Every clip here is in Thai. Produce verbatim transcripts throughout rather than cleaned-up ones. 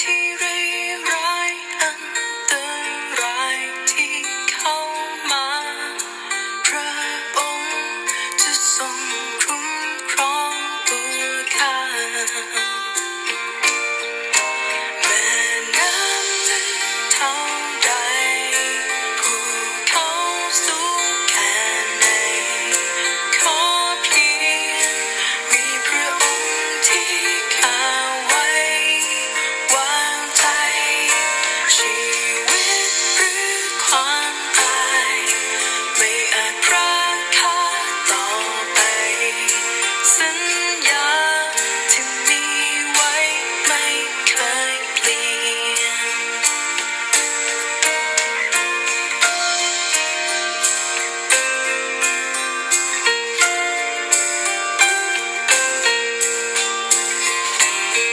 ที่ร้ายอันตรายที่เข้ามาพระองค์จะทรงคุ้มครองตัวข้าแม่น้ำลึกเท่าใดภูเขาสูงแค่ไหนขอเพียงมีพระองค์ที่ข้าไว้วางใจชีวิตหรือความตายไม่อาจพรากข้าต่อไปสัญญาที่มีไว้ไม่เคยเปลี่ยนผู้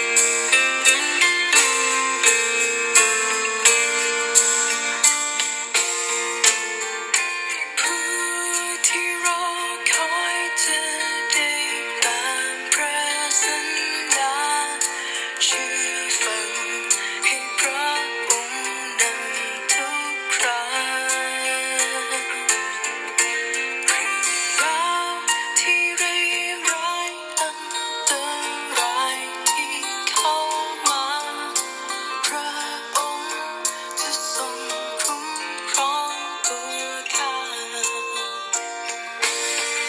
ที่รอคอยจะได้ตามพระสัญญาเชื่อฟังให้พระองค์นำทุกคราเรื่องราวที่ร้ายอันตรายที่เข้ามาพระองค์จะทรงคุ้มครองตัวข้าแม่น้ำลึกเท่าใดภูเขา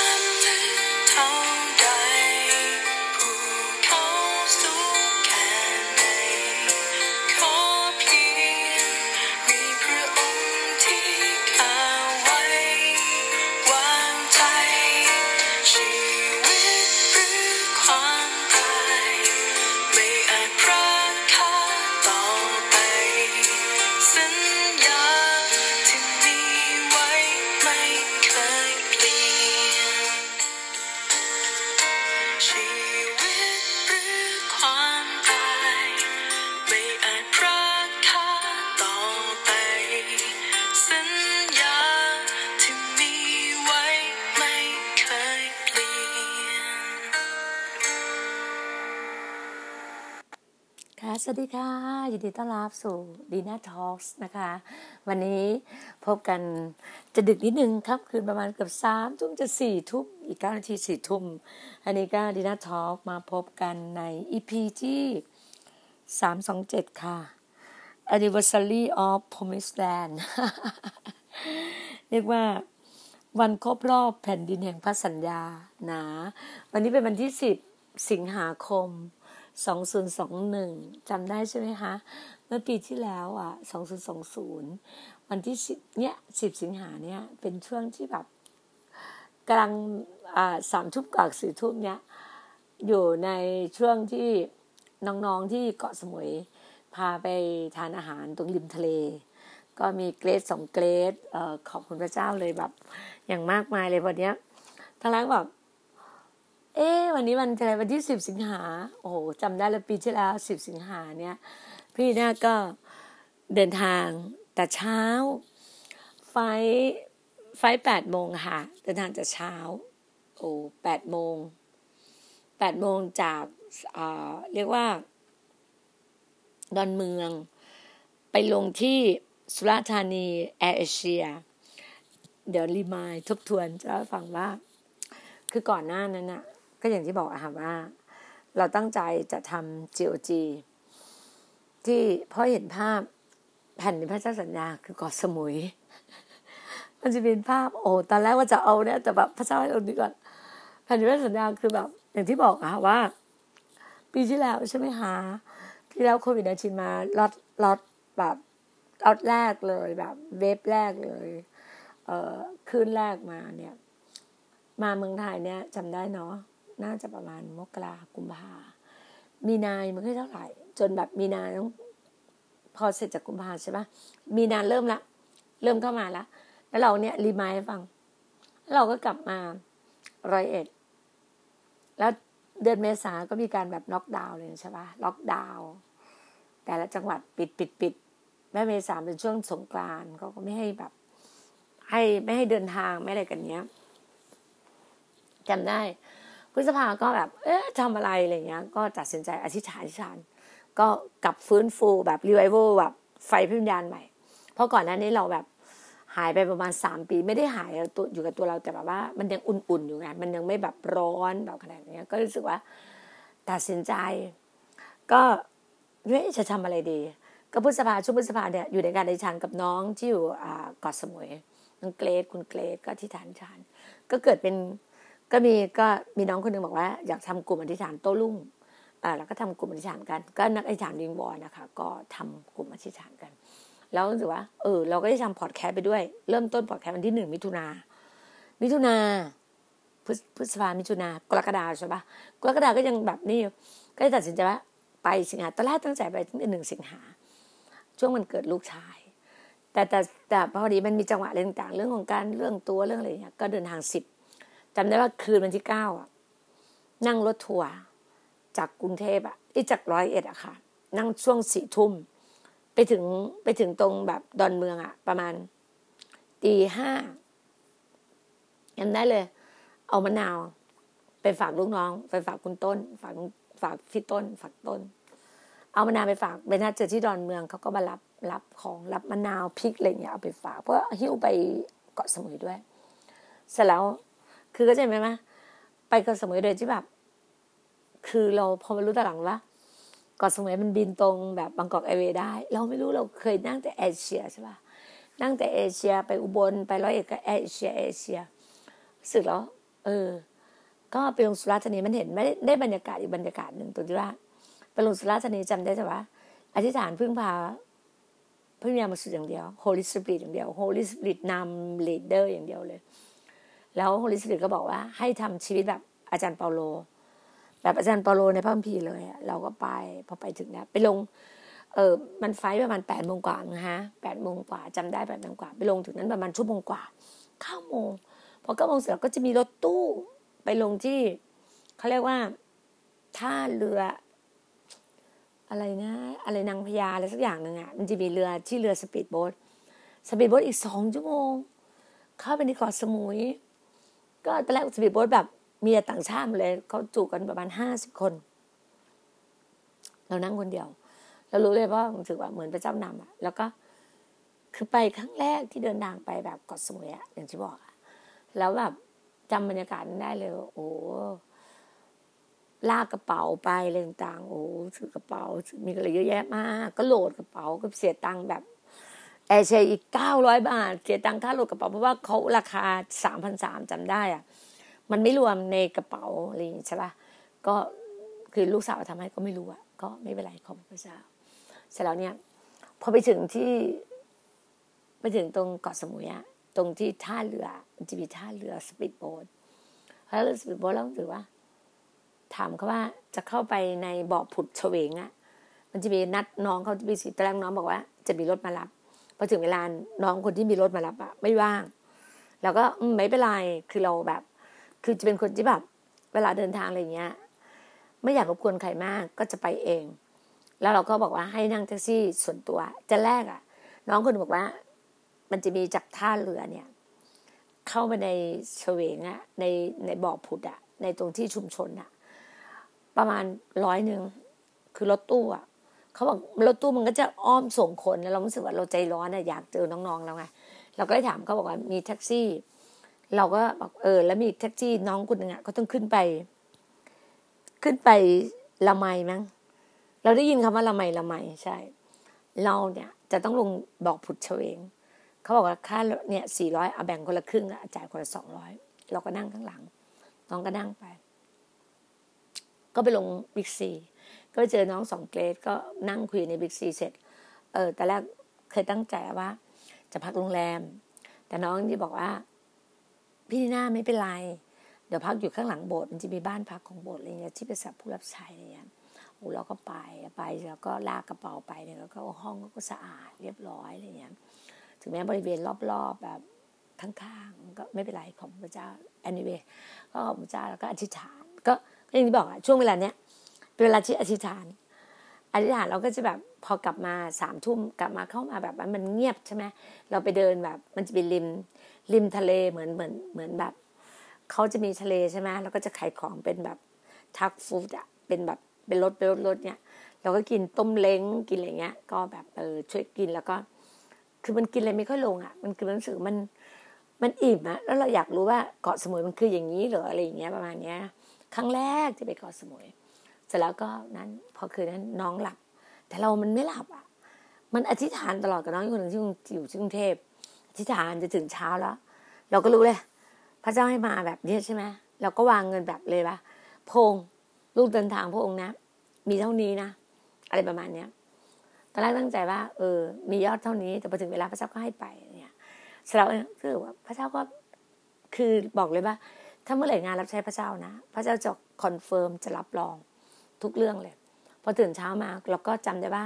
สูงแค่ไหนขอเพียงมีพระองค์ที่ข้าไว้วางใจชีวิตหรือความตายไม่อาจพรากข้าต่อไปสัญญาที่มีไว้ไม่เคยเปลี่ยนชีวิตหรือความตายไม่อาจพรากข้าต่อไปสัญญาที่มีไว้ไม่เคยเปลี่ยน ค่ะสวัสดีค่ะยินดีต้อนรับสู่ Dina Talks นะคะวันนี้พบกันจะดึกนิดนึงครับคืนประมาณเกือบสามทุ่มจะสี่ทุ่มอีกเก้านาทีสี่ทุ่มอันนี้ก็ Dina Talk มาพบกันใน อี พี ที่สามสองเจ็ดค่ะ Anniversary of Promised Land เรียกว่าวันครบรอบแผ่นดินแห่งพระสัญญานะวันนี้เป็นวันที่สิบสิงหาคมสองพันยี่สิบเอ็ดจำได้ใช่ไหมคะเมื่อปีที่แล้วอ่ะสองพันยี่สิบวันที่สิบเนี่ยสิบสิงหาเนี่ยเป็นช่วงที่แบบกำลังอ่าสามทุ่มกับสี่ทุ่มเนี่ยอยู่ในช่วงที่น้องๆที่เกาะสมุยพาไปทานอาหารตรงริมทะเลก็มีเกรดสองเกรดเอ่อขอบคุณพระเจ้าเลยแบบอย่างมากมายเลยวันเนี้ยทั้งร้านแบบเอ๊ะวันนี้วันอะไรวันที่สิบสิงหาโอ้โหจำได้แล้วปีที่แล้วสิบสิงหาเนี่ยพี่น่าก็เดินทางแต่เช้าไฟไฟแปดโมงค่ะเดินทางแต่เช้าโอ้แปดโมงแปดโมงจากเอ่อเรียกว่าดอนเมืองไปลงที่สุราษฎร์ธานีแอร์เอเชียเดี๋ยวรีมายทบทวนจะฟังว่าคือก่อนหน้านั้นน่ะก็อย่างที่บอกอะค่ะว่าเราตั้งใจจะทำ จี โอ จี ที่พอเห็นภาพแผ่นในพระเจ้าสัญญาคือเกาะสมุยมันจะเป็นภาพโอ้ตอนแรกว่าจะเอาเนี่ยแต่แบบพระเจ้าให้เราดีก่อนแผ่นในพระเจ้าสัญญาคือแบบอย่างที่บอกอะค่ะว่าปีที่แล้วใช่ไหมคะปีแล้วโควิดสิบเก้ามาล็อตล็อตแบบล็อตแรกเลยแบบเวฟแรกเลยเอ่อคืนแรกมาเนี่ยมาเมืองไทยเนี่ยจำได้เนาะน่าจะประมาณมกรากุมภามีนามันไม่เท่าไหร่จนแบบมีนาต้องพอเสร็จจากกุมภาใช่ปะมีนาเริ่มละเริ่มเข้ามาละแล้วเราเนี่ยรีมายให้ฟังแล้วเราก็กลับมาร้อยเอ็ดแล้วเดือนเมษาก็มีการแบบล็อกดาวน์เลยใช่ปะล็อกดาวน์แต่ละจังหวัดปิดปิดปิดแม่เมษาเป็นช่วงสงกรานต์เขาก็ไม่ให้แบบให้ไม่ให้เดินทางไม่อะไรกันเนี้ยจำได้ พฤษภาก็แบบเอ๊ะทำอะไรอะไรเงี้ยก็ตัดสินใจอธิษฐานอธิษฐานก็กลับฟื้นฟูแบบรีไววัลแบบไฟพิมพ์ยานใหม่เพราะก่อนหน้านี้เราแบบหายไปประมาณสามปีไม่ได้หายตัวอยู่กับตัวเราแต่แบบว่ามันยังอุ่นๆอยู่ไงมันยังไม่แบบร้อนแบบขนาดเนี้ยก็รู้สึกว่าตัดสินใจก็เฮ้ยจะทำอะไรดีก็พฤษภาช่วงพฤษภาเนี่ยอยู่ในการอธิษฐานกับน้องที่อยู่เกาะสมุยน้องเกรซคุณเกรซก็อธิษฐานฌานก็เกิดเป็นก็มีก็มีน้องคนนึงบอกว่าอยากทำกลุ่มอธิษฐานโต้รุ่งอ่าแล้วก็ทำกลุ่มอธิษฐานกันก็นักอธิษฐานวิงวอนนะคะก็ทำกลุ่มอธิษฐานกันแล้วรู้สึกว่าเออเราก็ได้ทำพอดแคสต์ไปด้วยเริ่มต้นพอดแคสต์วันที่หนึ่งมิถุนามิถุนาพฤษภามิถุนากรกฎาใช่ปะกรกฎาก็ยังแบบนี้ก็ตัดสินใจว่าไปสิงหาตอนแรกตั้งใจไปตั้งแต่หนึ่งสิงหาช่วงมันเกิดลูกชายแต่แต่แต่พอดีมันมีจังหวะอะไรต่างๆเรื่องของการเรื่องตัวเรื่องอะไรอย่างเงี้ยก็เดินทางสิบจำได้ว่าคืนวันที่เก้าอ่ะนั่งรถทัวร์จากกรุงเทพอ่ะที่จากร้อยเอ็ดอ่ะค่ะนั่งช่วงสี่ทุ่มไปถึงไปถึงตรงแบบดอนเมืองอ่ะประมาณตีห้าจำได้เลยเอามะนาวไปฝากลูกน้องไปฝากคุณต้นฝากฝากพี่ต้นฝากต้นเอามะนาวไปฝากไปนัดเจอที่ดอนเมืองเขาก็มารับรับของรับมะนาวพริกอะไรอย่างเงี้ยเอาไปฝากเพราะหิ้วไปเกาะสมุยด้วยเสร็จแล้วคือก็ใช่ไหมมั้ยไปเกาะสมุยโดยที่แบบคือเราพอมารู้ตอนหลังว่าเกาะสมุยมันบินตรงแบบบางกอกแอร์เวย์ได้เราไม่รู้เราเคยนั่งแต่แอร์เอเชียใช่ป่ะนั่งแต่แอร์เอเชียไปอุบลไปร้อยเอ็ดก็แอร์เอเชียแอร์เอเชียรู้สึกแล้วเออก็ไปลงสุราษฎร์ธานีมันเห็นไม่ได้บรรยากาศอีกบรรยากาศหนึ่งตรงที่ว่าไปลงสุราษฎร์ธานีจำได้แต่ว่าอธิษฐานพึ่งพาพึ่งพามาสุดอย่างเดียว Holy Spirit อย่างเดียว Holy Spirit นำ leader อย่างเดียวเลยแล้ว Holy Spirit ก็บอกว่าให้ทำชีวิตแบบอาจารย์เปาโลแบบอาจารย์เปาโลในพระคัมภีร์เลยเราก็ไปพอไปถึงนะไปลงเออมันไฟประมาณแปดโมงกว่านะฮะแปดโมงกว่าจำได้แปดโมงกว่าไปลงถึงนั้นประมาณชั่วโมงกว่าเก้าโมงพอเก้าโมงเสร็จก็จะมีรถตู้ไปลงที่เขาเรียกว่าท่าเรืออะไรนะอะไรนางพญาอะไรสักอย่างนึงอ่ะมันจะมีเรือที่เรือสปีดโบ๊ทสปีดโบ๊ทอีกสองชั่วโมงเข้าไปในเกาะสมุยก็ตอนแรกสปีดโบ๊ทแบบมีแต่ต่างชาติเลยเขาจุกันประมาณห้าสิบคนเรานั่งคนเดียวเรารู้เลยว่ารู้สึกว่าเหมือนพระเจ้านำอ่ะแล้วก็คือไปครั้งแรกที่เดินทางไปแบบเกาะสมุยอ่ะอย่างที่บอกอ่ะแล้วแบบจำบรรยากาศได้เลยโอ้ลากกระเป๋าไปอะไรต่างๆโอ้ถือกระเป๋ามีอะไรเยอะแยะมากก็โหลดกระเป๋าก็เสียตังค์แบบแอร์เชียอีกเก้าร้อยบาทเสียตังค์ค่าโหลดกระเป๋าเพราะว่าเขาราคา สามพันสามร้อย จำได้อ่ะมันไม่รวมในกระเป๋าอะไรใช่ป่ะก็คือลูกสาวทำให้ก็ไม่รู้อ่ะก็ไม่เป็นไรขอบพระเจ้าเสร็จแล้วเนี่ยพอไปถึงที่ไปถึงตรงเกาะสมุยอ่ะตรงที่ท่าเรือมันจะมีท่าเรือสปีดโบ๊ทแล้วสปีดโบ๊ทเราถือว่าถามเขาว่าจะเข้าไปในบ่อผุดเฉวงอ่ะมันจะมีนัดน้องเขาจะมีสิตแรงน้องบอกว่าจะมีรถมารับพอถึงเวลาน้องคนที่มีรถมารับอ่ะไม่ว่างแล้วก็ไม่เป็นไรคือเราแบบคือจะเป็นคนที่แบบเวลาเดินทางอะไรเงี้ยไม่อยากรบกวนใครมากก็จะไปเองแล้วเราก็บอกว่าให้นั่งแท็กซี่ส่วนตัวจะแรกอ่ะน้องคนบอกว่ามันจะมีจากท่าเรือเนี่ยเข้าไปในเฉวงอ่ะในในบ่อผุดอ่ะในตรงที่ชุมชนอ่ะประมาณร้อยหนึ่งคือรถตู้อ่ะเขาบอกรถตู้มันก็จะอ้อมส่งคนแล้วเรารู้สึกว่าเราใจร้อนอ่ะอยากเจอน้องๆเราไงเราก็เลยถามเขาบอกว่ามีแท็กซี่เราก็บอกเออแล้วมีแท็กซี่น้องคนนึงอ่ะก็ต้องขึ้นไปขึ้นไปละไมมั้งเราได้ยินคำว่าละไมละไมใช่เราเนี่ยจะต้องลงบอกผุดเฉวงเขาบอกว่าค่าเนี่ยสี่ร้อยเอาแบ่งคนละครึ่งอ่ะจ่ายคนละสองร้อยเราก็นั่งข้างหลังน้องก็นั่งไปก็ไปลงบิ๊กซีก็ไปเจอน้องสองเกรดก็นั่งคุยในบิ๊กซีเสร็จเออแต่แรกเคยตั้งใจว่าจะพักโรงแรมแต่น้องที่บอกว่าพี่ดีน่าไม่เป็นไรเดี๋ยวพักอยู่ข้างหลังโบสถ์มันจะมีบ้านพักของโบสถ์อะไรเงี้ยที่เป็นสับผู้รับใช้อะไรเงี้ยโอ้เราก็ไปไปแล้วก็ลากกระเป๋าไปเนี่ยแล้วก็ห้องก็สะอาดเรียบร้อยอะไรเงี้ยถึงแม้บริเวณรอบๆแบบข้างๆก็ไม่เป็นไรของพระเจ้า anyway ก็ของพระเจ้าแล้วก็อธิษฐานก็อย่างที่บอกอะช่วงเวลาเนี้ยเป็นเวลาที่อธิษฐานอธิษฐานเราก็จะแบบพอกลับมาสามทุ่มกลับมาเข้ามาแบบมันเงียบใช่ไหมเราไปเดินแบบมันจะเป็นริมริมทะเลเหมือนเหมือนเหมือนแบบ เขาจะมีทะเลใช่ไหมแล้วก็จะขายของเป็นแบบทักฟู้ดอะเป็นแบบเป็นรถเป็นรถเนี่ยเราก็กินต้มเล้งกินอะไรเงี้ยก็แบบเออช่วยกินแล้วก็คือมันกินอะไรไม่ค่อยลงอ่ะมันคือมันรู้สึกมันมันอิ่มอะแล้วเราอยากรู้ว่าเกาะสมุยมันคืออย่างนี้หรืออะไรอย่างเงี้ยประมาณเนี้ยครั้งแรกจะไปเกาะสมุยเสร็จแล้วก็นั้นพอคืนนั้นน้องหลับแต่เรามันไม่หลับอะมันอธิษฐานตลอดกับน้องคนหนึ่งที่อยู่ที่กรุงเทพอธิษฐานจะถึงเช้าแล้วเราก็รู้เลยพระเจ้าให้มาแบบนี้ใช่ไหมเราก็วางเงินแบบเลยว่าพงลูกเดินทางพระองค์นะมีเท่านี้นะอะไรประมาณเนี้ยตอนแรกตั้งใจว่าเออมียอดเท่านี้แต่พอถึงเวลาพระเจ้าก็ให้ไปเนี่ยเสร็จแล้วก็คือว่าพระเจ้าก็คือบอกเลยว่าถ้าเมื่อไหร่งานรับใช้พระเจ้านะพระเจ้าจะคอนเฟิร์มจะรับรองทุกเรื่องเลยพอตื่นเช้ามาเราก็จำได้ว่า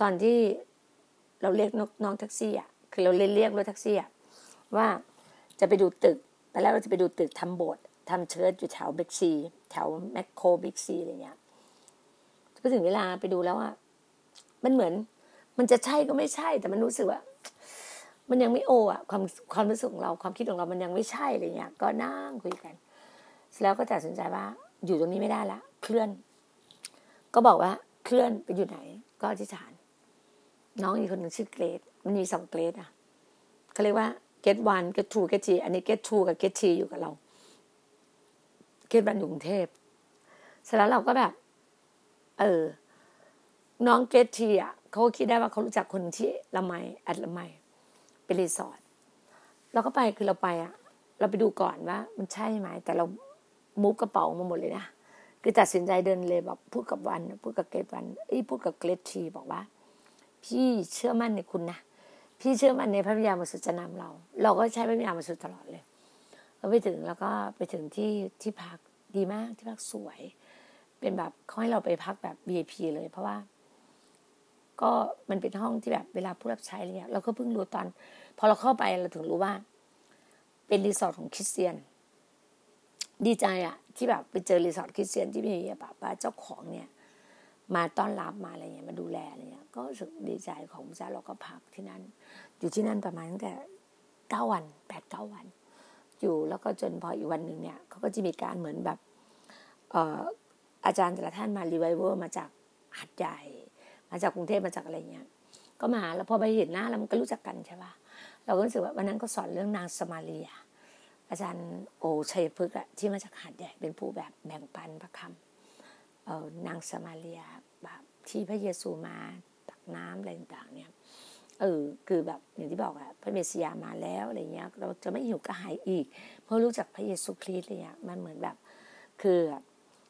ตอนที่เราเรียกน้องแท็กซี่อ่ะคือเราเรียกเรียกรถแท็กซี่อ่ะว่าจะไปดูตึกตอนแรกเราจะไปดูตึกทำโบสถ์ทำเชิร์ชอยู่แถวบิ๊กซีแถวแมคโครบิ๊กซีอะไรเงี้ยก็ถึงเวลาไปดูแล้วอ่ะมันเหมือนมันจะใช่ก็ไม่ใช่แต่มันรู้สึกว่ามันยังไม่โออ่ะความความรู้สึกของเราความคิดของเรามันยังไม่ใช่อะไรเงี้ยก็นั่งคุยกันแล้วก็ตัดสินใจว่าอยู่ตรงนี้ไม่ได้ละเคลื่อนก็บอกว่าเคลื่อนไปอยู่ไหนก็อธิษฐานน้องอีกคนนึงชื่อเกรดมันมีสองเกรดอ่ะเขาเรียกว่าเกรดวันเกรดทูเกรดทีอันนี้เกรดทูกับเกรดทีอยู่กับเราเกรดวันอยู่กรุงเทพเสร็จแล้วเราก็แบบเออน้องเกรดทีอ่ะเขาคิดได้ว่าเขารู้จักคนที่ละไมแอดละไมเป็นรีสอร์ทเราก็ไปคือเราไปอ่ะเราไปดูก่อนว่ามันใช่ไหมแต่เรามูฟกระเป๋ามาหมดเลยนะคือตัดสินใจเดินเลยแบบพูดกับวันพูดกับเกรดวันไอ้พูดกับเกรดทีบอกว่าพี่เชื่อมั่นในคุณนะพี่เชื่อมั่นในพระวิญญาณบริสุทธิ์จะนำเราเราก็ใช้พระวิญญาณบริสุทธิ์ตลอดเลยเราไปถึงแล้วก็ไปถึงที่ที่พักดีมากที่พักสวยเป็นแบบเขาให้เราไปพักแบบ วี ไอ พี เลยเพราะว่าก็มันเป็นห้องที่แบบเวลาผู้รับใช้อะไรเงี้ยเราก็เพิ่งรู้ตอนพอเราเข้าไปเราถึงรู้ว่าเป็นรีสอร์ทของคริสเตียนดีใจอ่ะที่แบบไปเจอรีสอร์ทคริสเตียนที่มีแบบว่าเจ้าของเนี่ยมาต้อนรับมาอะไรเงี้ยมาดูแลอะไรเงี้ยก็รู้สึกดีใจของพระเจ้าเราก็พักที่นั่นอยู่ที่นั่นประมาณตั้งแต่เก้าวันแปดเก้าวันอยู่แล้วก็จนพออีกวันหนึ่งเนี่ยเขาก็จะมีการเหมือนแบบเอ่ออาจารย์แต่ละท่านมารีไวเวอร์มาจากหัดใหญ่มาจากกรุงเทพมาจากอะไรเงี้ยก็มาแล้วพอไปเห็นหน้าแล้วมันก็รู้จักกันใช่ปะเราก็รู้สึกว่าวันนั้นก็สอนเรื่องนางสมาเรียอาจารย์โอชัยพฤกษ์ที่มาจากหัดใหญ่เป็นผู้แบบแบ่งปันพระคำเอ่อนางสมาเรียแบบที่พระเยซูมาตักน้ำอะไรต่างๆเนี่ยเออคือแบบอย่างที่บอกอะพระเมสสิยามาแล้วอะไรเงี้ยเราจะไม่หิวกระหายอีกเพราะรู้จักพระเยซูคริสต์อะไรเงี้ยมันเหมือนแบบคือ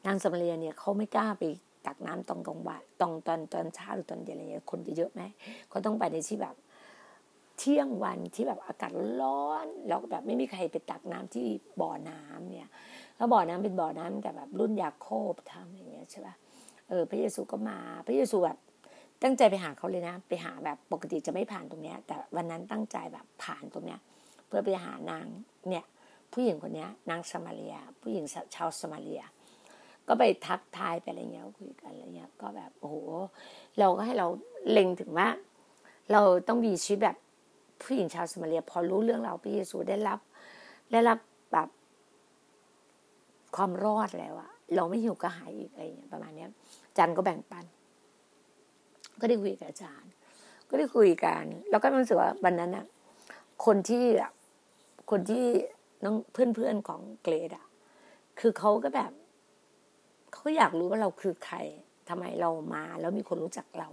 นางสมาเรียเนี่ยเขาไม่กล้าไปตักน้ำตรงกลางบ่ายตรงตอนตอนเช้าหรือตอนเย็นอะไรเงี้ยคนจะเยอะไหมเขาต้องไปในที่แบบเที่ยงวันที่แบบอากาศร้อนแล้วแบบไม่มีใครไปตักน้ำที่บ่อน้ำเนี่ยแล้วบ่อน้ำเป็นบ่อน้ำแต่แบบรุ่นยาโคบทำอย่างเงี้ยใช่ป่ะเออพระเยซูก็มาพระเยซูแบบตั้งใจไปหาเขาเลยนะไปหาแบบปกติจะไม่ผ่านตรงเนี้ยแต่วันนั้นตั้งใจแบบผ่านตรงเนี้ยเพื่อไปหานางเนี่ยผู้หญิงคนเนี้ยนางสมาเรียผู้หญิงชาวสมาเรียก็ไปทักทายไปอะไรเงี้ยคุยกันอะไรเงี้ยก็แบบโอ้โหเราก็ให้เราเล็งถึงว่าเราต้องมีชีวิตแบบผู้หญิงชาวสมาเรียพอรู้เรื่องเราพระเยซูได้รับได้รับแบบความรอดแล้วอะเราไม่หิวกระหายอีกอะไรเงี้ยประมาณเนี้ยจันก็แบ่งปันก็ได้คุยกับอาจารย์ก็ได้คุยกันแล้วก็รู้สึกว่าวันนั้นอะคนที่คนที่น้องเพื่อนๆของเกรดอะคือเขาก็แบบเขาก็อยากรู้ว่าเราคือใครทำไมเรามาแล้วมีคนรู้จักเรา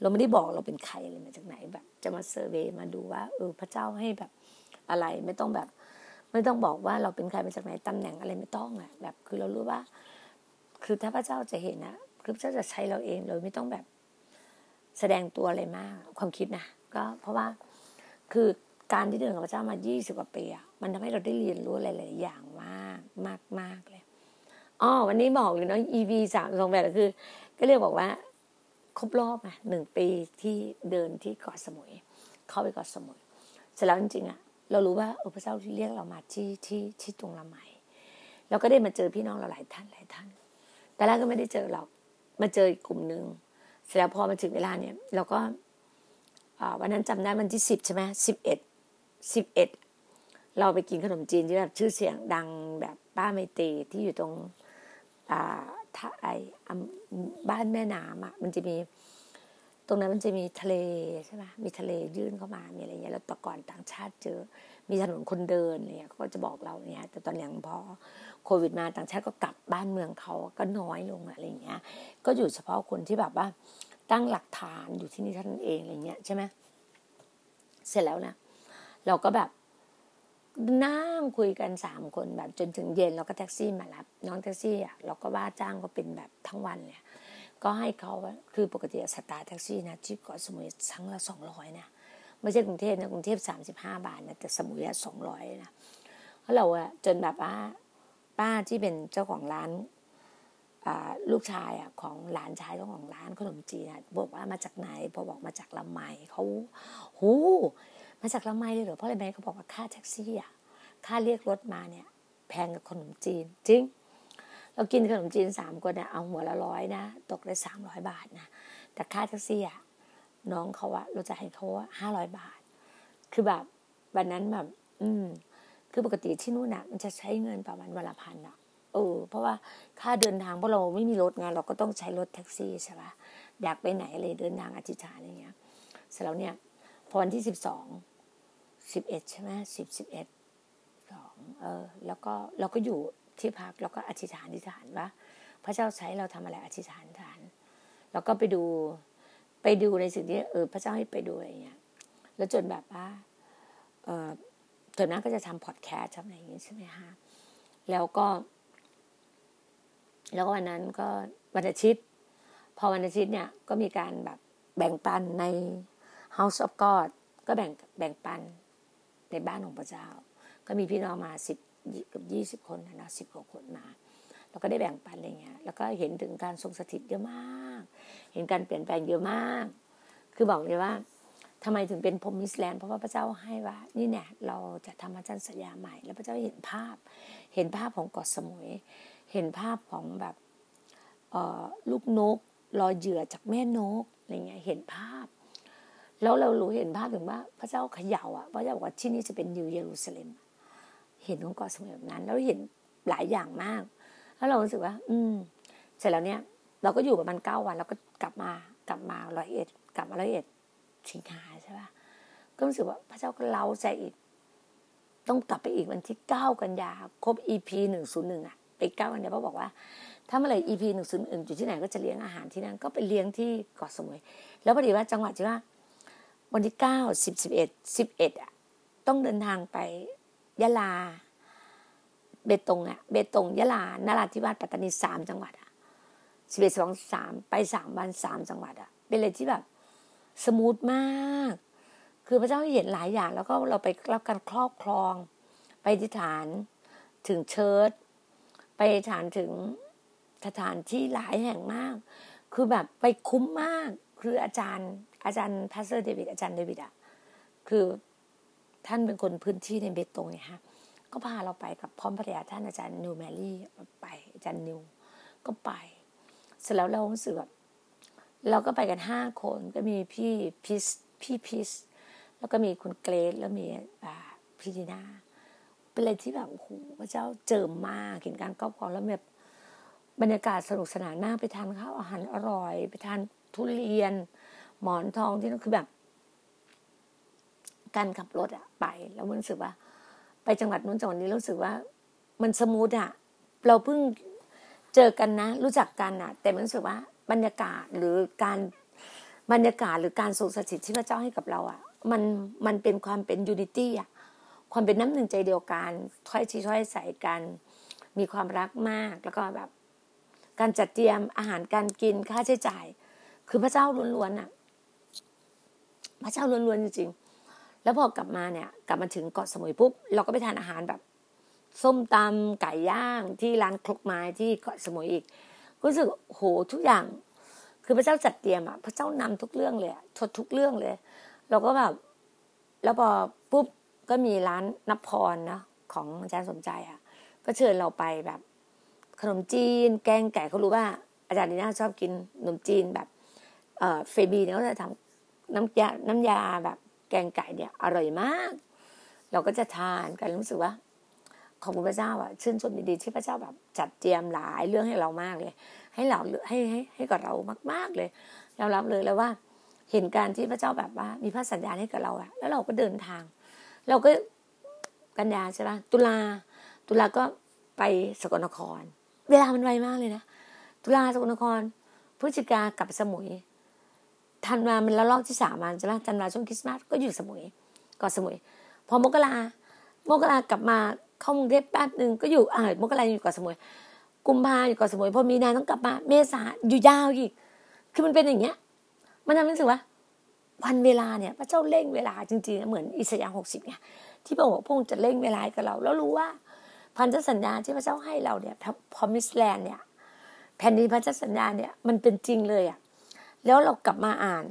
เราไม่ได้บอกเราเป็นใครเลยมาจากไหนแบบจะมาเซอร์เวย์มาดูว่าเออพระเจ้าให้แบบอะไรไม่ต้องแบบไม่ต้องบอกว่าเราเป็นใครมาจากไหนตำแหน่งอะไรไม่ต้องอ่ะแบบคือเรารู้ว่าคือถ้าพระเจ้าจะเห็นนะคือพระเจ้าจะใช้เราเองเลยไม่ต้องแบบแสดงตัวอะไรมากความคิดนะก็เพราะว่าคือการที่เดินกับพระเจ้ามายี่สิบกว่าปีอ่ะมันทำให้เราได้เรียนรู้หลายๆอย่างมากมากมากเลยอ๋อวันนี้บอกเลยเนาะ อี วี สามสองแบบคือก็เรียกบอกว่าครบรอบอ่ะหนึ่งปีที่เดินที่เกาะสมุยเข้าไปเกาะสมุยเสร็จแล้วจริงๆอ่ะเรารู้ว่าพระเจ้าที่เรียกเรามาที่ที่ที่ตรงละไมเราก็ได้มาเจอพี่น้องเราหลายท่านหลายท่านแต่แรกก็ไม่ได้เจอหรอกมาเจออีกกลุ่มนึงเสร็จแล้วพอมาถึงเวลาเนี่ยเราก็วันนั้นจำได้วันที่สิบใช่ไหมสิบเอ็ดสิบเอ็ด เราไปกินขนมจีนที่แบบชื่อเสียงดังแบบป้าไมตรีที่อยู่ตรงอ่าท่าไอบ้านแม่น้ำอ่ะมันจะมีตรงนั้นมันจะมีทะเลใช่ไหมมีทะเลยื่นเข้ามามีอะไรเงี้ยแล้วแต่ก่อนต่างชาติเจอมีถนนคนเดินอะไรเงี้ยเขาก็จะบอกเราเนี่ยแต่ตอนหลังพอโควิดมาต่างชาติก็กลับบ้านเมืองเขาก็น้อยลงอะไรเงี้ยก็อยู่เฉพาะคนที่แบบว่าตั้งหลักฐานอยู่ที่นี่ท่านเองอะไรเงี้ยใช่ไหมเสร็จแล้วนะเราก็แบบนั่งคุยกันสามคนแบบจนถึงเย็นเราก็แท็กซี่มารับน้องแท็กซี่อ่ะเราก็ว่าจ้างก็เป็นแบบทั้งวันเลยก็ให้เขาคือปกติสตาร์แท็กซี่นะที่เกาะสมุยชั้นละสองร้อยนะไม่ใช่กรุงเทพนะกรุงเทพสามสิบห้าบาทนะแต่สมุยสองร้อยนะเพราะเราอะจนแบบว่าป้าที่เป็นเจ้าของร้านลูกชายอะของหลานชายเจ้าของร้านขนมจีนบอกว่ามาจากไหนพอบอกมาจากละไมเขาหูมาจากละไมเลยเหรอเพราะอะไรไหมเขาบอกว่าค่าแท็กซี่อะค่าเรียกรถมาเนี่ยแพงกว่าขนมจีนจริงเรากินขนมจีนสามคนนะเอาหัวละร้อยนะตกได้สามร้อยบาทนะแต่ค่าแท็กซี่อะน้องเขาอะเราจะให้เขาว่าห้าร้อยบาทคือแบบวันนั้นแบบอืมคือปกติที่นู่นอะมันจะใช้เงินประมาณวันละพันอะเออเพราะว่าค่าเดินทางเพราะเราไม่มีรถไงเราก็ต้องใช้รถแท็กซี่ใช่ปะอยากไปไหนอะไรเดินทางอธิษฐานอะไรเงี้ยเสร็จแล้วเนี่ยพอวันที่สิบสองสิบเอ็ดใช่ไหมสิบสิบเอ็ดสองเออแล้วก็เราก็อยู่ที่พักเราก็อธิษฐานอธิษฐานว่าพระเจ้าใช้เราทำอะไรอธิษฐานอธิษฐานแล้วก็ไปดูไปดูในสิ่งที่เออพระเจ้าให้ไปดูอะไรเงี้ยแล้วจนแบบว่าเออตอนนั้นก็จะทำพอดแคสต์ทำอะไรอย่างเงี้ยใช่ไหมฮะแล้วก็แล้ววันนั้นก็วันอาทิตย์พอวันอาทิตย์เนี่ยก็มีการแบบแบ่งปันใน House of God ก็แบ่งแบ่งปันในบ้านของพระเจ้าก็มีพี่น้องมาสิบกับยี่สิบคนนะสิบกว่าคนมาแล้วก็ได้แบ่งปันอะไรเงี้ยแล้วก็เห็นถึงการทรงสถิตเยอะมากเห็นการเปลี่ยนแปลงเยอะมากคือบอกเลยว่าทำไมถึงเป็นPromised Landเพราะว่าพระเจ้าให้ว่านี่เนี่ยเราจะทำพันธสัญญาใหม่แล้วพระเจ้าเห็นภาพเห็นภาพของเกาะสมุยเห็นภาพของแบบลูกนกลอยเหยื่อจากแม่นกอะไรเงี้ยเห็นภาพแล้วเรารู้เห็นภาพถึงว่าพระเจ้าเขย่าอ่ะพระเจ้าบอกว่าที่นี่จะเป็นนิวเยรูซาเล็มเห็นของเกาะสมุยแบบนั้นแล้วเห็นหลายอย่างมากแล้วเรารู้สึกว่าอืมเสร็จแล้วเนี่ยเราก็อยู่ประมาณเก้าวันแล้วก็กลับมากลับมาร้อยเอ็ดกลับมาร้อยเอ็ดสิงหาใช่ป่ะก็รู้สึกว่าพระเจ้าก็เล้าใจอีกต้องกลับไปอีกวันที่เก้ากันยาครบ อี พี หนึ่งศูนย์หนึ่งอ่ะอีกเก้าวันเนี่ยพ่อบอกว่าถ้าเมื่อไหร่ อี พี หนึ่งศูนย์หนึ่งอยู่ที่ไหนก็จะเลี้ยงอาหารที่นั่นก็ไปเลี้ยงที่เกาะสมุยแล้วพอดีว่าจังหวัดที่ว่าวันที่เก้าสิบสิบเอ็ดสิบเอ็ดอ่ะต้องเดินทางไปยะลาเบตงอ่ะเบตงยะลานราธิวาสปัตตานีสามจังหวัดอ่ะสิบเอ็ดสองสามไปสามวันสามจังหวัดอ่ะเป็นอะไรที่แบบสมูทมากคือพระเจ้าเห็นหลายอย่างแล้วก็เราไปรับการครอบครองไปอธิษฐานถึงเชิดไปฐานถึงสถานที่หลายแห่งมากคือแบบไปคุ้มมากคืออาจารย์อาจารย์พาสเตอร์เดวิดอาจารย์เดวิดอ่ะคือท่านเป็นคนพื้นที่ในเบตงไงฮะก็พาเราไปกับพร้อมภรรยาท่านอาจารย์นิวแมรี่ไปอาจารย์นิวก็ไปเสร็จแล้วเรารู้สึกแบบเราก็ไปกันห้าคนก็มีพี่พิสพี่พิสแล้วก็มีคุณเกรซแล้วมีพี่ดีน่าเป็นอะไรที่แบบโอ้โหพระเจ้าเจิมมากเห็นการครอบครองแล้วแบบบรรยากาศสนุกสนานมากไปทานข้าวอาหารอร่อยไปทานทุเรียนหมอนทองที่นั่นคือแบบการขับรถอะไปแล้วรู้สึกว่าไปจังหวัดนู้นจังหวัดนี้รู้สึกว่ามันสมูทอะเราเพิ่งเจอกันนะรู้จักกันอะแต่รู้สึกว่าบรรยากาศหรือการบรรยากาศหรือการทรงสถิตที่พระเจ้าให้กับเราอะมันมันเป็นความเป็นยูนิตี้อะความเป็นน้ำหนึ่งใจเดียวกันถ้อยทีถ้อยใส่กันมีความรักมากแล้วก็แบบการจัดเตรียมอาหารการกินค่าใช้จ่ายคือพระเจ้าล้วนๆอ่ะพระเจ้าล้วนๆจริงๆแล้วพอกลับมาเนี่ยกลับมาถึงเกาะสมุยปุ๊บเราก็ไปทานอาหารแบบส้มตำไก่ย่างที่ร้านครกไม้ที่เกาะสมุยอีกรู้สึกโหทุกอย่างคือพระเจ้าจัดเตรียมอ่ะพระเจ้านำทุกเรื่องเลยทดทุกเรื่องเลยเราก็แบบแล้วพอปุ๊บก็มีร้านนพรนะของอาจารย์สมใจอ่ะก็เชิญเราไปแบบขนมจีนแกงไก่เขารู้ว่าอาจารย์ดีน่าชอบกินขนมจีนแบบเอ่อเฟบีเนี่ยเขาจะทำน้ำยาน้ำยาแบบแกงไก่เนี่ยอร่อยมาก เราก็จะทานกันรู้สึกว่าขอบคุณพระเจ้าอ่ะชื่นชมยินดีที่พระเจ้าแบบจัดเตรียมหลายเรื่องให้เรามากเลยให้เราให้ให้ให้กับเรามากๆเลยเรารับเลยแล้วว่าเห็นการที่พระเจ้าแบบว่ามีพระสัญญาให้กับเราอ่ะแล้วเราก็เดินทางเราก็กันยาใช่ป่ะตุลาตุลาก็ไปสกลนครเวลามันไวมากเลยนะตุลาสกลนครพฤศจิกากลับสมุยธันวามันละลอกที่สามมันใช่ป่ะธันวาช่วงคริสต์มาสก็อยู่สมุยเกาะสมุยพอมกรามกรากลับมาเข้ากรุงเทพแป๊บนึงก็อยู่อ่ามกราอยู่เกาะสมุยกุมภาอยู่เกาะสมุยพอมีนาต้องกลับมาเมษาอยู่ยาวอีกคือมันเป็นอย่างเงี้ยมันทำให้รู้สึกว่าวันเวลาเนี่ยพระเจ้าเร่งเวลาจริงๆเหมือนอิสยาห์หกสิบเนี่ยที่พระองค์บอกพระองค์จะเร่งเวลากับเราแล้วรู้ว่าพันธสัญญาที่พระเจ้าให้เราเนี่ย Promised Land เนี่ยแผ่นดินพันธสัญญาเนี่ยมันเป็นจริงเลยอ่ะแล้วเรากลับมาอ่าน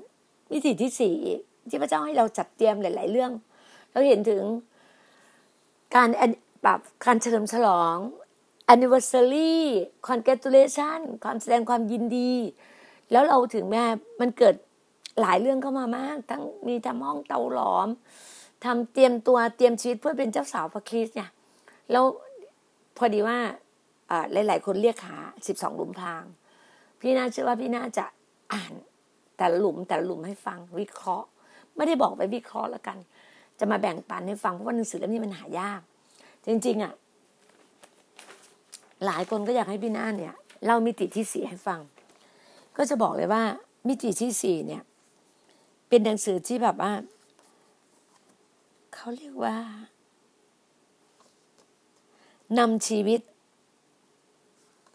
วิถีที่สี่อีกที่พระเจ้าให้เราจัดเตรียมหลายๆเรื่องเราเห็นถึงการแบบการเฉลิมฉลอง anniversary congratulation ความแสดงความยินดีแล้วเราถึงแม้มันเกิดหลายเรื่องเข้ามามากทั้งมีทำห้องเตาหลอมทำเตรียมตัวเตรียมชีวิตเพื่อเป็นเจ้าสาวพระคริสต์เนี่ยแล้วพอดีว่าหลายๆคนเรียกหาสิบสองหลุมพรางพี่น่าเชื่อว่าพี่น่าจะอ่านแต่ละหลุมแต่ละหลุมให้ฟังวิเคราะห์ไม่ได้บอกไปวิเคราะห์แล้วกันจะมาแบ่งปันให้ฟังเพราะว่าหนังสือเล่มนี้มันหายากจริงๆอ่ะหลายคนก็อยากให้พี่น่าเนี่ยเล่ามิติที่สี่ให้ฟังก็จะบอกเลยว่ามิติที่สี่เนี่ยเป็นหนังสือที่แบบว่าเขาเรียกว่านำชีวิต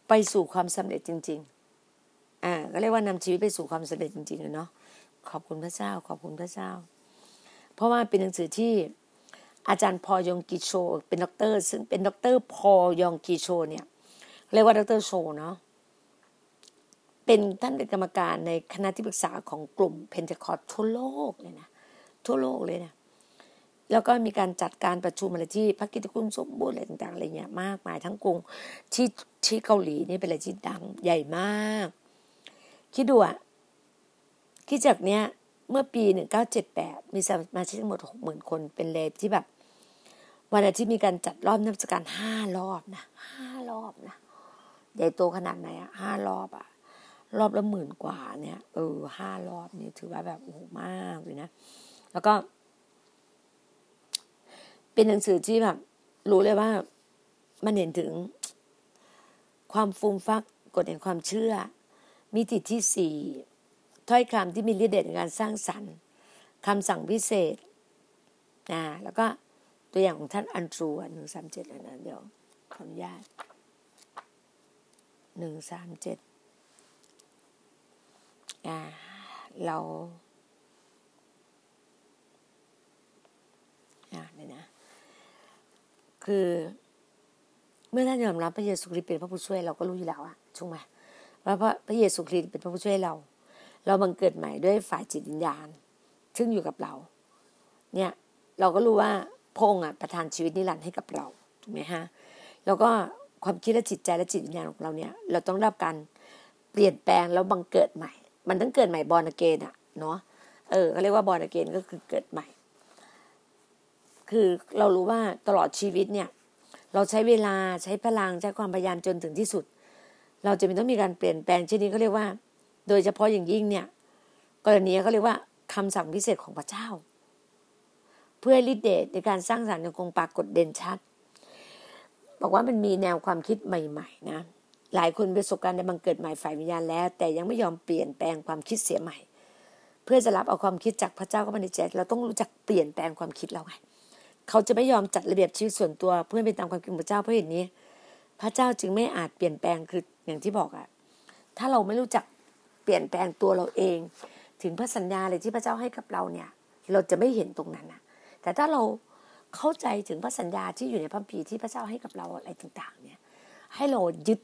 ไปสู่ความสำเร็จจริงๆอ่าก็เรียกว่านำชีวิตไปสู่ความสำเร็จจริงๆเลยเนาะขอบคุณพระเจ้าขอบคุณพระเจ้าเพราะว่าเป็นหนังสือที่อาจารย์พอยองกิโชเป็นด็อกเตอร์ซึ่งเป็นด็อกเตอร์พอยองกิโชเนี่ยเรียกว่าด็อกเตอร์โชเนาะเป็นท่านเป็นกรรมการในคณะที่ปรึกษาของกลุ่มเพนเทคอสต์ทั่วโลกเลยนะทั่วโลกเลยนะแล้วก็มีการจัดการประชุมอะไรที่พระกิตติคุณสมบูรณ์อะไรต่างๆอะไรเงี้ยมากมายทั้งกรุงที่ที่เกาหลีนี่เป็นอะไรที่ดังใหญ่มากคิดดูอ่ะคิดจากเนี้ยเมื่อปีหนึ่งพันเก้าร้อยเจ็ดสิบแปดมีสมาชิกทั้งหมด หกหมื่น คนเป็นเลทที่แบบวันอาทิตย์มีการจัดรอบนมัสการห้ารอบนะห้ารอบนะใหญ่โตขนาดไหนอ่ะห้ารอบอ่ะรอบละหมื่นกว่าเนี่ยเออห้ารอบนี่ถือว่าแบบโอ้โหมากเลยนะแล้วก็เป็นหนังสือที่แบบรู้เลยว่ามันเห็นถึงความฟูมฟักกฎแห่งความเชื่อมิติที่สี่ถ้อยคำที่มีฤทธิ์เดชในการสร้างสรรค์คำสั่งพิเศษนะแล้วก็ตัวอย่างของท่านอันตรูหนึ่งสามเจ็ดอันนั้นเดี๋ยวขออนุญาตหนึ่งสามเจ็ดเราอ่าเนี่ยนะคือเมื่อท่านยอมรับพระเยซูคริสต์เป็นพระผู้ช่วยเราก็รู้อยู่แล้วอะถูกไหมว่าพระพระเยซูคริสต์เป็นพระผู้ช่วยเราเราบังเกิดใหม่ด้วยฝ่ายจิตวิญญาณซึ่งอยู่กับเราเนี่ยเราก็รู้ว่าพระองค์อะประทานชีวิตนิรันดร์ให้กับเราถูกไหมฮะแล้วก็ความคิดและจิตใจและจิตวิญญาณของเราเนี่ยเราต้องรับการเปลี่ยนแปลงแล้วบังเกิดใหม่มันต้องเกิดใหม่บอร์นเกนอ่ะเนาะเออเขาเรียกว่าบอร์นเกนก็คือเกิดใหม่คือเรารู้ว่าตลอดชีวิตเนี่ยเราใช้เวลาใช้พลังใช้ความพยายามจนถึงที่สุดเราจะมีต้องมีการเปลี่ยนแปลงเช่นนี้เขาเรียกว่าโดยเฉพาะอย่างยิ่งเนี่ยกรณีเขาเรียกว่าคำสั่งพิเศษของพระเจ้าเพื่อฤทธิ์เดชในการสร้างสรรค์ยังคงปรากฏเด่นชัดบอกว่ามันมีแนวความคิดใหม่ๆนะหลายคนประสบการณ์ในบังเกิดใหม่ฝ่ายวิญญาณแล้วแต่ยังไม่ยอมเปลี่ยนแปลงความคิดเสียใหม่เพื่อจะรับเอาความคิดจากพระเจ้าเข้ามาในใจเราต้องรู้จักเปลี่ยนแปลงความคิดเราไงเขาจะไม่ยอมจัดระเบียบชีวิตส่วนตัวเพื่อเป็นตามความคิดของพระเจ้าเพราะเหตุนี้พระเจ้าจึงไม่อาจเปลี่ยนแปลงคืออย่างที่บอกอะถ้าเราไม่รู้จักเปลี่ยนแปลงตัวเราเองถึงพระสัญญาอะไรที่พระเจ้าให้กับเราเนี่ยเราจะไม่เห็นตรงนั้นนะแต่ถ้าเราเข้าใจถึงพระสัญญาที่อยู่ในพระคัมภีร์ที่พระเจ้าให้กับเราอะไรต่างๆเนี่ยให้เรายึด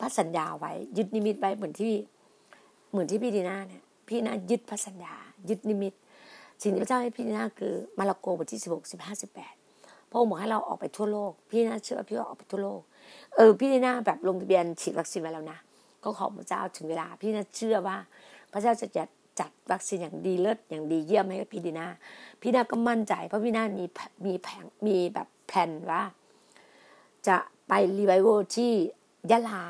พระสัญญาไว้ยึดนิมิตไว้เหมือนที่เหมือนที่พี่ดีน่าเนี่ยพี่น่ายึดพระสัญญายึดนิมิตสิ่งที่พระเจ้าให้พี่ดีน่าคือมาระโกบทที่สิบหกสิบห้าสิบแปดพระองค์บอกให้เราออกไปทั่วโลกพี่น่าเชื่อพี่ว่าออกไปทั่วโลกเออพี่ดีน่าแบบลงทะเบียนฉีดวัคซีนไว้แล้วนะก็ขอบพระเจ้าถึงเวลาพี่น่าเชื่อว่าพระเจ้าจะจัด จัดวัคซีนอย่างดีเลิศอย่างดีเยี่ยมให้กับพี่ดีนาพี่ดีนาก็มั่นใจเพราะพี่ดีนามีมีแผนมีแบบแพลนว่าจะไปรีไวโวที่ยะลา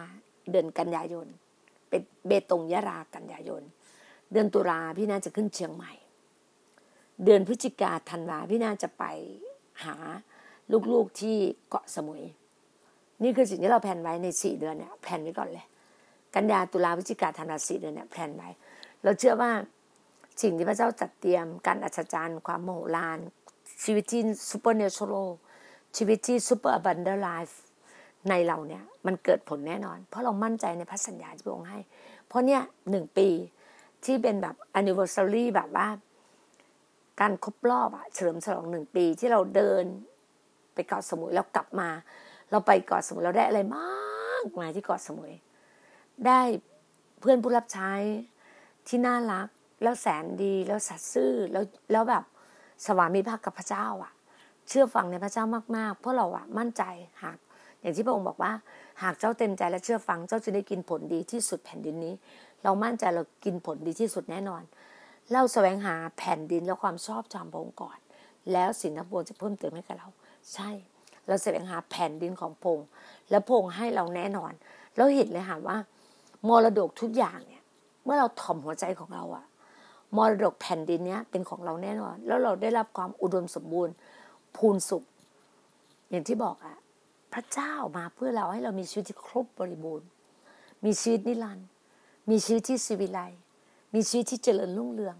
เดือนกันยายนเป็นเบตงยะลากันยายนเดือนตุลาพี่ดีนาจะขึ้นเชียงใหม่เดือนพฤศจิกาธันวาพี่ดีนาจะไปหาลูกๆที่เกาะสมุยนี่คือสิ่งที่เราแพลนไว้ในสี่เดือนเนี่ยแพลนไว้ก่อนเลยกันยาตุลาพฤศจิกาธันวาสี่เดือนเนี่ยแพลนไว้เราเชื่อว่าสิ่งที่พระเจ้าจัดเตรียมการอัศจรรย์ความมโหฬารชีวิตที่ซูเปอร์เนเชอรัลชีวิตที่ซูเปอร์อับันแดนท์ไลฟ์ในเราเนี่ยมันเกิดผลแน่นอนเพราะเรามั่นใจในพระสัญญาที่พระองค์ให้เพราะเนี่ยหนึ่งปีที่เป็นแบบแอนนิเวอร์ซารีแบบว่าการครบรอบอะเฉลิมฉลองหนึ่งปีที่เราเดินไปเกาะสมุยแล้วกลับมาเราไปเกาะสมุยเราได้อะไรมากมายที่เกาะสมุยได้เพื่อนผู้รับใช้ที่น่ารักแล้วแสนดีแล้วสัตย์ซื่อแล้วแล้วแบบสวามิภักดิ์กับพระเจ้าอ่ะเชื่อฟังในพระเจ้ามากๆเพราะเราอ่ะมั่นใจหากอย่างที่พระองค์บอกว่าหากเจ้าเต็มใจและเชื่อฟังเจ้าจะได้กินผลดีที่สุดแผ่นดินนี้เรามั่นใจเรากินผลดีที่สุดแน่นอนเราแสวงหาแผ่นดินและความชอบธรรมของพระองค์ก่อนแล้วสิ่งทั้งปวงจะเพิ่มเติมให้กับเราใช่เราแสวงหาแผ่นดินของพระองค์และพระองค์ให้เราแน่นอนเราเห็นเลยค่ะว่ามรดกทุกอย่างเนี่ยเมื่อเราถ่อมหัวใจของเราอะมรดกแผ่นดินเนี้ยเป็นของเราแน่นอนแล้วเราได้รับความอุดมสมบูรณ์พูนสุขอย่างที่บอกอะพระเจ้ามาเพื่อเราให้เรามีชีวิตที่ครบบริบูรณ์มีชีวิตนิรันดร์มีชีวิตที่สิวิไลมีชีวิตที่เจริญรุ่งเรือง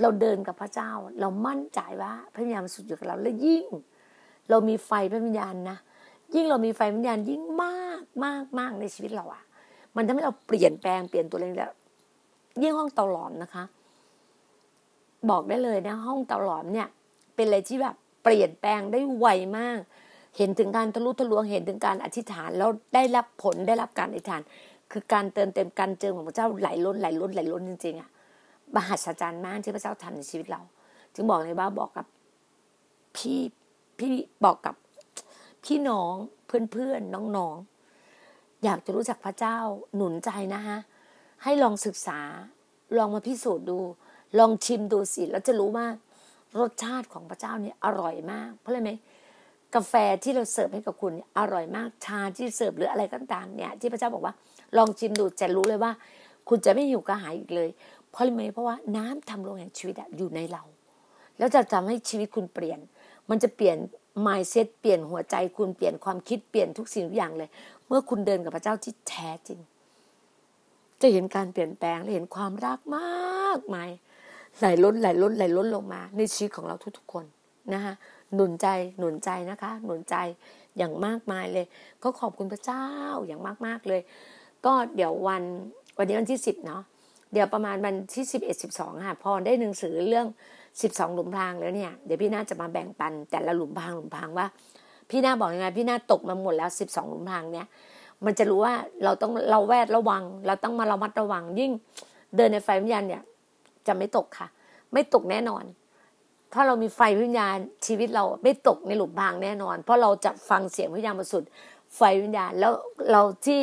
เราเดินกับพระเจ้าเรามั่นใจว่าพระวิญญาณสุดอยู่กับเราและยิ่งเรามีไฟพระวิญญาณนะยิ่งเรามีไฟวิญญาณยิ่งมากมากมากในชีวิตเราอะมันทำให้เราเปลี่ยนแปลงเปลี่ยนตัวเองแล้วยิ่งห้องเตาหลอมนะคะบอกได้เลยนะห้องเตาหลอมเนี่ยเป็นอะไรที่แบบเปลี่ยนแปลงได้ไวมากเห็นถึงการทะลุทะลวงเห็นถึงการอธิษฐานแล้วได้รับผลได้รับการอธิษฐานคือการเติมเต็มการเจิมของพระเจ้าไหลล้นไหลล้นไหลล้นจริงๆอ่ะมหัศจรรย์มากที่พระเจ้าทำในชีวิตเราจึงบอกเลยว่าบอกกับพี่พี่บอกกับพี่น้องเพื่อนๆน้องๆอยากจะรู้จักพระเจ้าหนุนใจนะฮะให้ลองศึกษาลองมาพิสูจน์ดูลองชิมดูสิแล้วจะรู้ว่ารสชาติของพระเจ้าเนี่ยอร่อยมากเพราะอะไรไหมกาแฟที่เราเสิร์ฟให้กับคุณอร่อยมากชาที่เสิร์ฟหรืออะไรต่างๆเนี่ยที่พระเจ้าบอกว่าลองชิมดูจะรู้เลยว่าคุณจะไม่หิวกระหายอีกเลยเพราะอะไรไหมเพราะว่าน้ำทำโรงแห่งชีวิตอยู่ในเราแล้วจะทำให้ชีวิตคุณเปลี่ยนมันจะเปลี่ยนmindset เปลี่ยนหัวใจคุณเปลี่ยนความคิดเปลี่ยนทุกสิ่งทุกอย่างเลยเมื่อคุณเดินกับพระเจ้าที่แท้จริงจะเห็นการเปลี่ยนแปลงและเห็นความรักมากมายไหลล้นไหลล้นไหลล้นลงมาในชีวิตของเราทุกๆคนนะคะหนุนใจหนุนใจนะคะหนุนใจอย่างมากมายเลยก็ขอบคุณพระเจ้าอย่างมากๆเลยก็เดี๋ยววันวันนี้วันที่สิบเนาะเดี๋ยวประมาณวันที่สิบเอ็ด สิบสองค่ะพอได้หนังสือเรื่องสิบสองหลุมพรางแล้วเนี่ยเดี๋ยวพี่น่าจะมาแบ่งปันแต่ละหลุมพรางหลุมพรางว่าพี่น่าบอกยังไงพี่น่าตกมาหมดแล้วสิบสองหลุมพรางเนี่ยมันจะรู้ว่าเราต้องเราแวดระวังเราต้องมาระมัดระวังยิ่งเดินในไฟวิญญาณเนี่ยจะไม่ตกค่ะไม่ตกแน่นอนถ้าเรามีไฟวิญญาณชีวิตเราไม่ตกในหลุมพรางแน่นอนเพราะเราจะฟังเสียงวิญญาณบริสุทธิ์ไฟวิญญาณแล้วเราที่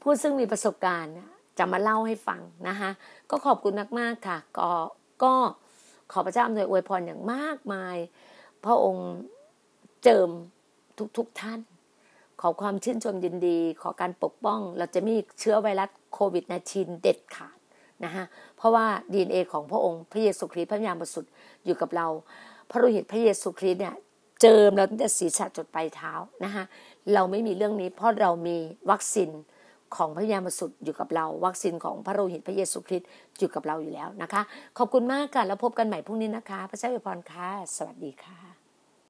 ผู้ซึ่งมีประสบการณ์จะมาเล่าให้ฟังนะคะก็ขอบคุณมากๆค่ะก็ก็ขอพระเจ้าอำนวยอวยพรอย่างมากมายพระองค์เจิมทุกๆ ท, ท่านขอความชื่นชมยินดีขอการปกป้องเราจะมีเชื้อไวรัสโควิด สิบเก้า เด็ดขาดนะฮะเพราะว่า ดี เอ็น เอ ของพระองค์พระเยซูคริสต์พระวิญญาณบริสุทธิ์อยู่กับเราพระโลหิตพระเยซูคริสต์เนี่ยเจิมเราตั้งแต่ศีรษะจนปลายเท้านะฮะเราไม่มีเรื่องนี้เพราะเรามีวัคซีนของพระวิญญาณบริสุทธิ์อยู่กับเราวัคซีนของพระโลหิตพระเยซูคริสต์อยู่กับเราอยู่แล้วนะคะขอบคุณมากค่ะแล้วพบกันใหม่พรุ่งนี้นะคะพระเจ้าอวยพรค่ะสวัสดีค่ะ